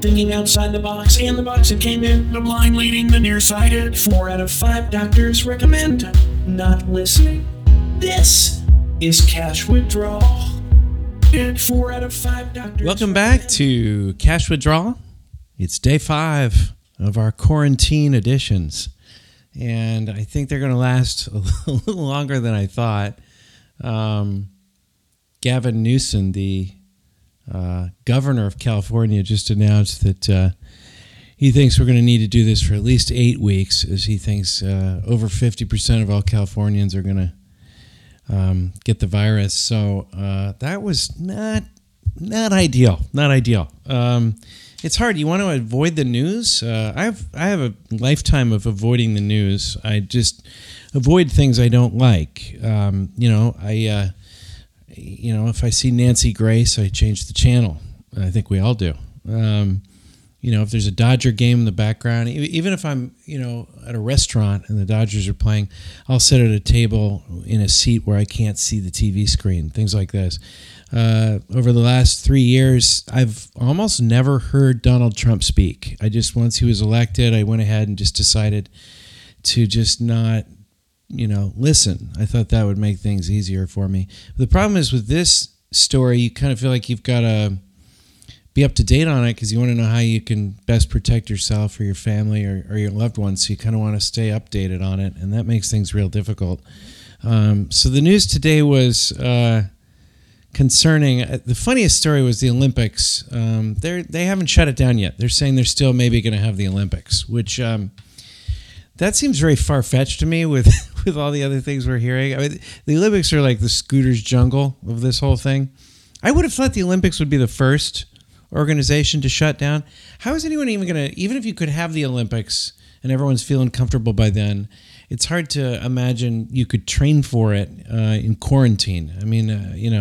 thinking outside the box, and the box it came in, the blind leading the nearsighted. 4 out of 5 doctors recommend not listening. This is Cash Withdrawal. And 4 out of 5 doctors. Welcome back to Cash Withdrawal. It's day 5 of our quarantine editions, and I think they're going to last a little longer than I thought. Gavin Newsom, the governor of California, just announced that he thinks we're going to need to do this for at least 8 weeks, as he thinks over 50% of all Californians are going to get the virus. So that was not ideal. Not ideal. It's hard. You want to avoid the news. I have a lifetime of avoiding the news. I just avoid things I don't like. If I see Nancy Grace, I change the channel. I think we all do. If there's a Dodger game in the background, even if I'm, at a restaurant and the Dodgers are playing, I'll sit at a table in a seat where I can't see the TV screen, things like this. Over the last 3 years, I've almost never heard Donald Trump speak. Once he was elected, I went ahead and just decided to just not, listen. I thought that would make things easier for me. The problem is with this story, you kind of feel like you've got to be up to date on it because you want to know how you can best protect yourself or your family or your loved ones. So you kind of want to stay updated on it, and that makes things real difficult. So the news today was concerning. The funniest story was the Olympics. They haven't shut it down yet. They're saying they're still maybe going to have the Olympics, which that seems very far-fetched to me with all the other things we're hearing. I mean, the Olympics are like the Scooter's jungle of this whole thing. I would have thought the Olympics would be the first organization to shut down. How is anyone even if you could have the Olympics and everyone's feeling comfortable by then, it's hard to imagine you could train for it in quarantine. I mean,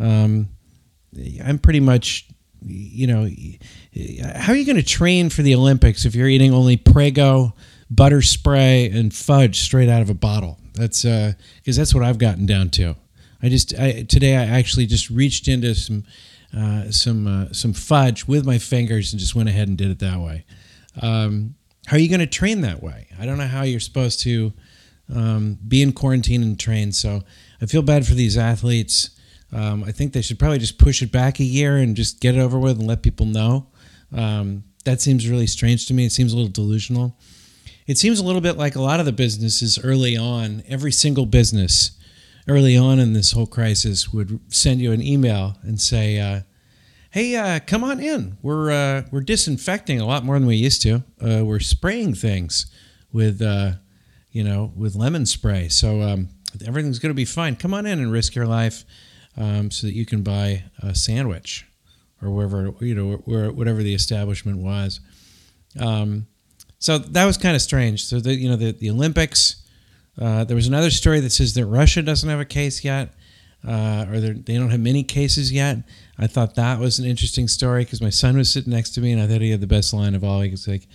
I'm pretty much, how are you going to train for the Olympics if you're eating only Prego, butter spray, and fudge straight out of a bottle? That's because that's what I've gotten down to. Today I actually just reached into some fudge with my fingers and just went ahead and did it that way. How are you going to train that way? I don't know how you're supposed to be in quarantine and train. So I feel bad for these athletes. I think they should probably just push it back a year and just get it over with and let people know. That seems really strange to me. It seems a little delusional. It seems a little bit like a lot of the businesses early on, every single business early on in this whole crisis would send you an email and say, hey, come on in. We're disinfecting a lot more than we used to. We're spraying things with lemon spray. So everything's going to be fine. Come on in and risk your life so that you can buy a sandwich or wherever, whatever the establishment was. So that was kind of strange. So the Olympics. There was another story that says that Russia doesn't have a case yet, or they don't have many cases yet. I thought that was an interesting story because my son was sitting next to me, and I thought he had the best line of all. He was like,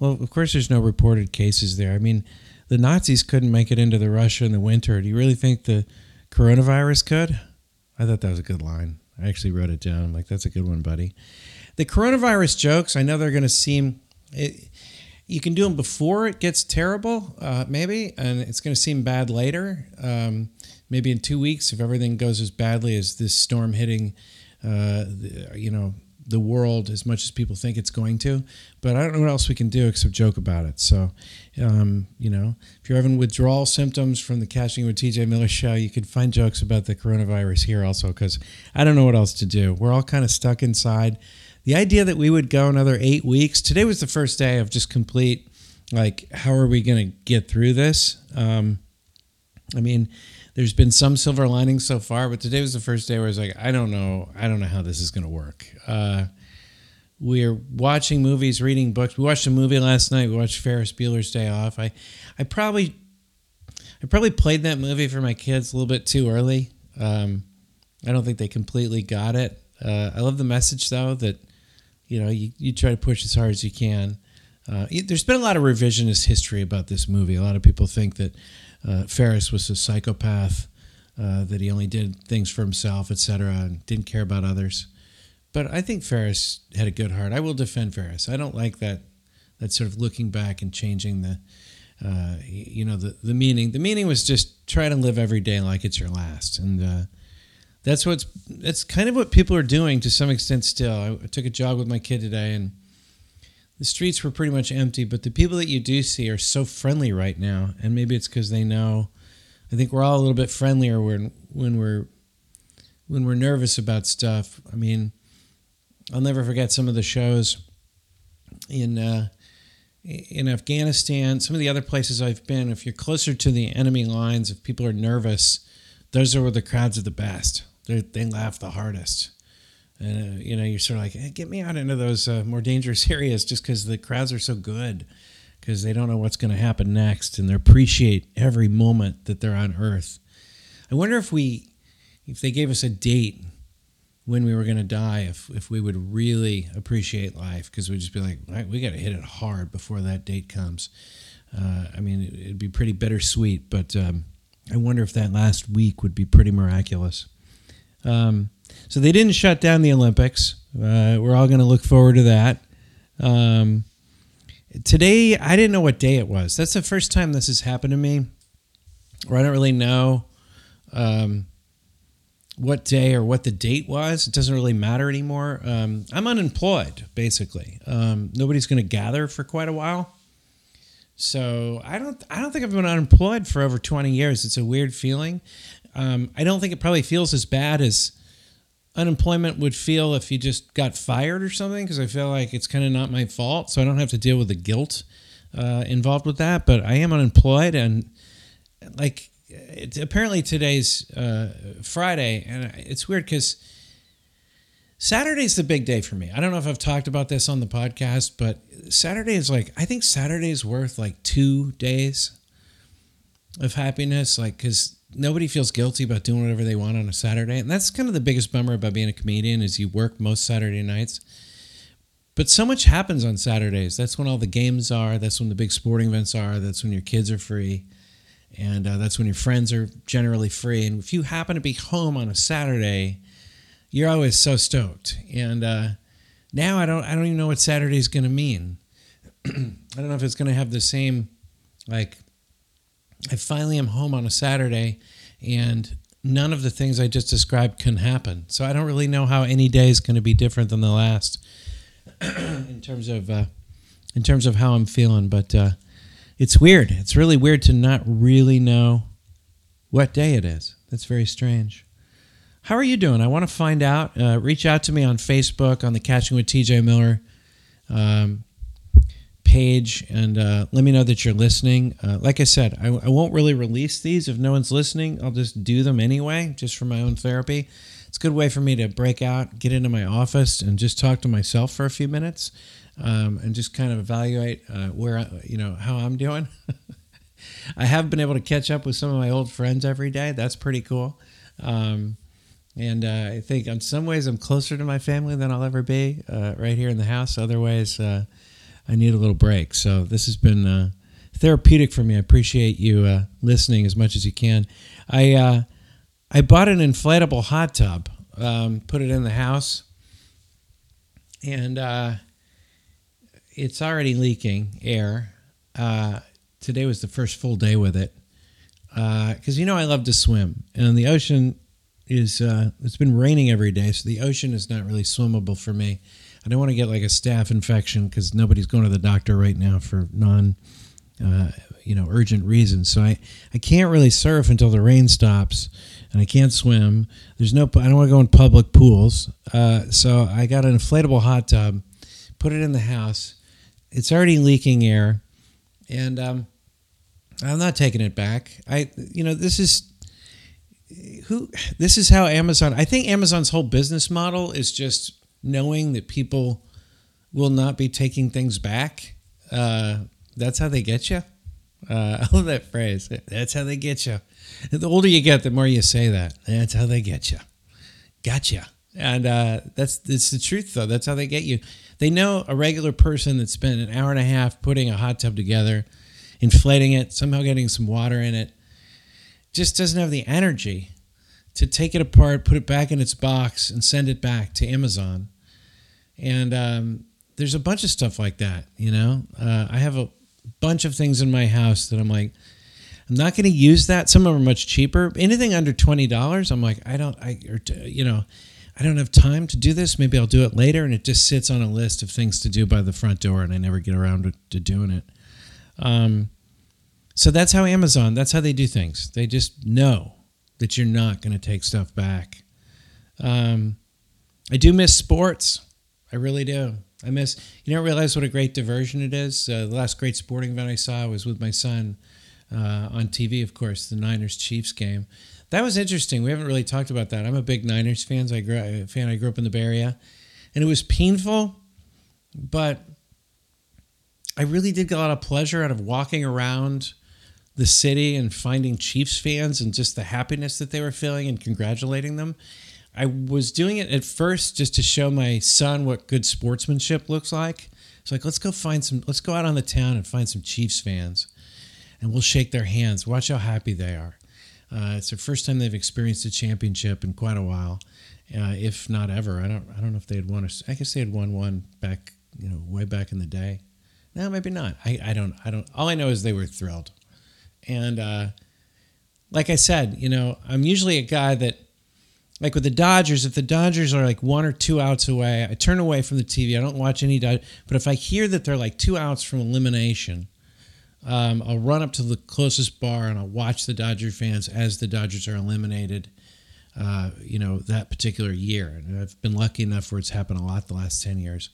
well, of course there's no reported cases there. I mean, the Nazis couldn't make it into Russia in the winter. Do you really think the coronavirus could? I thought that was a good line. I actually wrote it down. I'm like, that's a good one, buddy. The coronavirus jokes, I know they're going to seem... You can do them before it gets terrible, maybe, and it's going to seem bad later. Maybe in 2 weeks, if everything goes as badly as this storm hitting, the world as much as people think it's going to. But I don't know what else we can do except joke about it. So, if you're having withdrawal symptoms from the Catching with TJ Miller show, you can find jokes about the coronavirus here also, because I don't know what else to do. We're all kind of stuck inside. The idea that we would go another 8 weeks. Today was the first day of just complete, like, how are we going to get through this? There's been some silver linings so far, but today was the first day where I was like, I don't know how this is going to work. We're watching movies, reading books. We watched a movie last night. We watched Ferris Bueller's Day Off. I probably played that movie for my kids a little bit too early. I don't think they completely got it. I love the message though that you try to push as hard as you can. There's been a lot of revisionist history about this movie. A lot of people think that Ferris was a psychopath, that he only did things for himself, etc., and didn't care about others. But I think Ferris had a good heart. I will defend Ferris. I don't like that sort of looking back and changing the meaning. The meaning was just try to live every day like it's your last. And that's kind of what people are doing to some extent still. I took a jog with my kid today, and the streets were pretty much empty, but the people that you do see are so friendly right now. And maybe it's because they know, I think we're all a little bit friendlier when we're nervous about stuff. I mean, I'll never forget some of the shows in Afghanistan, some of the other places I've been. If you're closer to the enemy lines, if people are nervous, those are where the crowds are the best. They laugh the hardest. And, you're sort of like, hey, get me out into those more dangerous areas, just because the crowds are so good, because they don't know what's going to happen next, and they appreciate every moment that they're on Earth. I wonder if they gave us a date when we were going to die, if we would really appreciate life, because we'd just be like, right, we got to hit it hard before that date comes. It'd be pretty bittersweet, but I wonder if that last week would be pretty miraculous. So they didn't shut down the Olympics. We're all going to look forward to that. Today, I didn't know what day it was. That's the first time this has happened to me, or I don't really know what day or what the date was. It doesn't really matter anymore. I'm unemployed, basically. Nobody's going to gather for quite a while. So I don't think I've been unemployed for over 20 years. It's a weird feeling. I don't think it probably feels as bad as unemployment would feel if you just got fired or something, because I feel like it's kind of not my fault, so I don't have to deal with the guilt involved with that. But I am unemployed, and like apparently today's Friday, and it's weird because Saturday's the big day for me. I don't know if I've talked about this on the podcast, but Saturday is like, I think Saturday's worth like 2 days of happiness, like, because nobody feels guilty about doing whatever they want on a Saturday. And that's kind of the biggest bummer about being a comedian, is you work most Saturday nights. But so much happens on Saturdays. That's when all the games are. That's when the big sporting events are. That's when your kids are free. And that's when your friends are generally free. And if you happen to be home on a Saturday, you're always so stoked. And now I don't even know what Saturday's going to mean. I don't know if it's going to have the same, like, I finally am home on a Saturday, and none of the things I just described can happen. So I don't really know how any day is going to be different than the last in terms of how I'm feeling. But it's weird. It's really weird to not really know what day it is. That's very strange. How are you doing? I want to find out. Reach out to me on Facebook on the Catching with TJ Miller page, and let me know that you're listening. Like I said, I won't really release these if no one's listening. I'll just do them anyway, just for my own therapy. It's a good way for me to break out, get into my office, and just talk to myself for a few minutes, and just kind of evaluate how I'm doing. I have been able to catch up with some of my old friends every day. That's pretty cool. And I think in some ways I'm closer to my family than I'll ever be right here in the house. Other ways, I need a little break. So this has been therapeutic for me. I appreciate you listening as much as you can. I bought an inflatable hot tub, put it in the house, and it's already leaking air. Today was the first full day with it, because I love to swim, and the ocean is it's been raining every day, so the ocean is not really swimmable for me. I don't want to get like a staph infection, because nobody's going to the doctor right now for urgent reasons. So I can't really surf until the rain stops, and I can't swim. I don't want to go in public pools. So I got an inflatable hot tub, put it in the house. It's already leaking air, and I'm not taking it back. This is how Amazon, I think Amazon's whole business model is just knowing that people will not be taking things back. That's how they get you. I love that phrase. That's how they get you. The older you get, the more you say that. That's how they get you. Gotcha. And it's the truth, though. That's how they get you. They know a regular person that spent an hour and a half putting a hot tub together, inflating it, somehow getting some water in it, just doesn't have the energy to take it apart, put it back in its box, and send it back to Amazon. And there's a bunch of stuff like that, you know. I have a bunch of things in my house that I'm like, I'm not going to use that. Some of them are much cheaper. Anything under $20, I'm like, I don't have time to do this. Maybe I'll do it later. And it just sits on a list of things to do by the front door, and I never get around to doing it. So that's how Amazon, that's how they do things. They just know that you're not going to take stuff back. I do miss sports. I really do. You don't realize what a great diversion it is. The last great sporting event I saw was with my son on TV, of course, the Niners-Chiefs game. That was interesting. We haven't really talked about that. I'm a big Niners fan. I grew up in the Bay Area. And it was painful, but I really did get a lot of pleasure out of walking around the city and finding Chiefs fans and just the happiness that they were feeling and congratulating them. I was doing it at first just to show my son what good sportsmanship looks like. It's like, let's go out on the town and find some Chiefs fans, and we'll shake their hands. Watch how happy they are. It's the first time they've experienced a championship in quite a while, if not ever. I don't know if they had won. I guess they had won one back, way back in the day. No, maybe not. I don't. All I know is they were thrilled. And like I said, I'm usually a guy that, like with the Dodgers, if the Dodgers are like one or two outs away, I turn away from the TV. I don't watch any Dodgers. But if I hear that they're like 2 outs from elimination, I'll run up to the closest bar and I'll watch the Dodger fans as the Dodgers are eliminated, that particular year. And I've been lucky enough where it's happened a lot the last 10 years.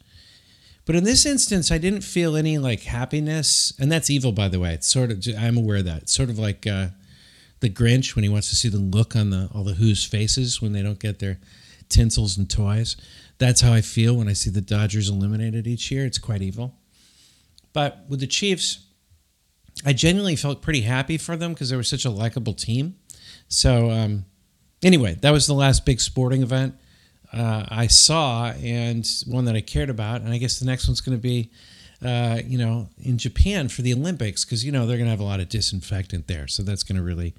But in this instance, I didn't feel any like happiness. And that's evil, by the way. It's sort of, I'm aware of that. It's sort of like the Grinch when he wants to see the look on all the Who's faces when they don't get their tinsels and toys. That's how I feel when I see the Dodgers eliminated each year. It's quite evil. But with the Chiefs, I genuinely felt pretty happy for them because they were such a likable team. So anyway, that was the last big sporting event I saw, and one that I cared about. And I guess the next one's going to be, in Japan for the Olympics, because, they're going to have a lot of disinfectant there. So that's going to really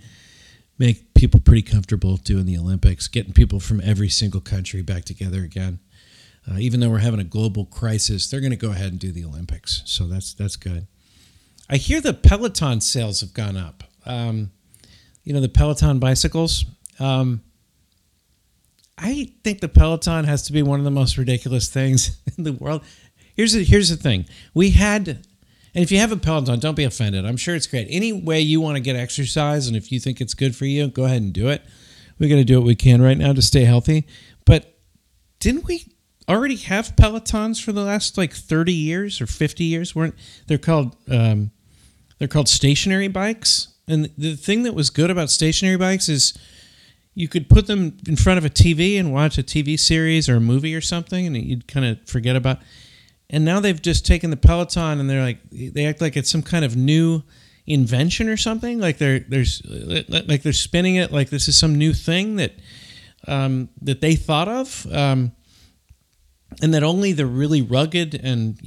make people pretty comfortable doing the Olympics, getting people from every single country back together again. Even though we're having a global crisis, they're going to go ahead and do the Olympics. So that's good. I hear the Peloton sales have gone up. The Peloton bicycles. I think the Peloton has to be one of the most ridiculous things in the world. Here's the thing. We had, and if you have a Peloton, don't be offended. I'm sure it's great. Any way you want to get exercise, and if you think it's good for you, go ahead and do it. We're going to do what we can right now to stay healthy. But didn't we already have Pelotons for the last like 30 years or 50 years? They're called stationary bikes. And the thing that was good about stationary bikes is you could put them in front of a TV and watch a TV series or a movie or something, and you'd kind of forget about. And now they've just taken the Peloton, and they act like it's some kind of new invention or something. Like they're spinning it like this is some new thing that that they thought of, and that only the really rugged and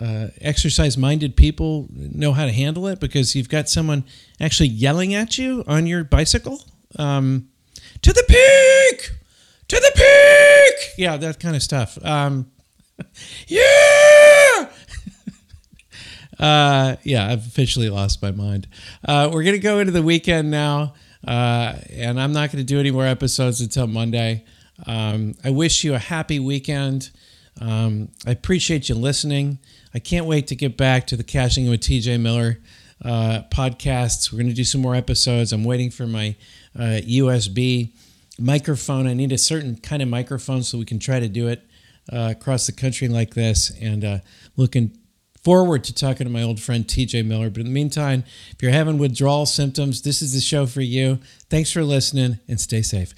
exercise-minded people know how to handle it, because you've got someone actually yelling at you on your bicycle. To the peak! To the peak! Yeah, that kind of stuff. Yeah! Yeah, I've officially lost my mind. We're going to go into the weekend now, and I'm not going to do any more episodes until Monday. I wish you a happy weekend. I appreciate you listening. I can't wait to get back to the Catching with TJ Miller podcasts. We're going to do some more episodes. I'm waiting for my USB microphone. I need a certain kind of microphone so we can try to do it across the country like this. And looking forward to talking to my old friend TJ Miller. But in the meantime, if you're having withdrawal symptoms, this is the show for you. Thanks for listening and stay safe.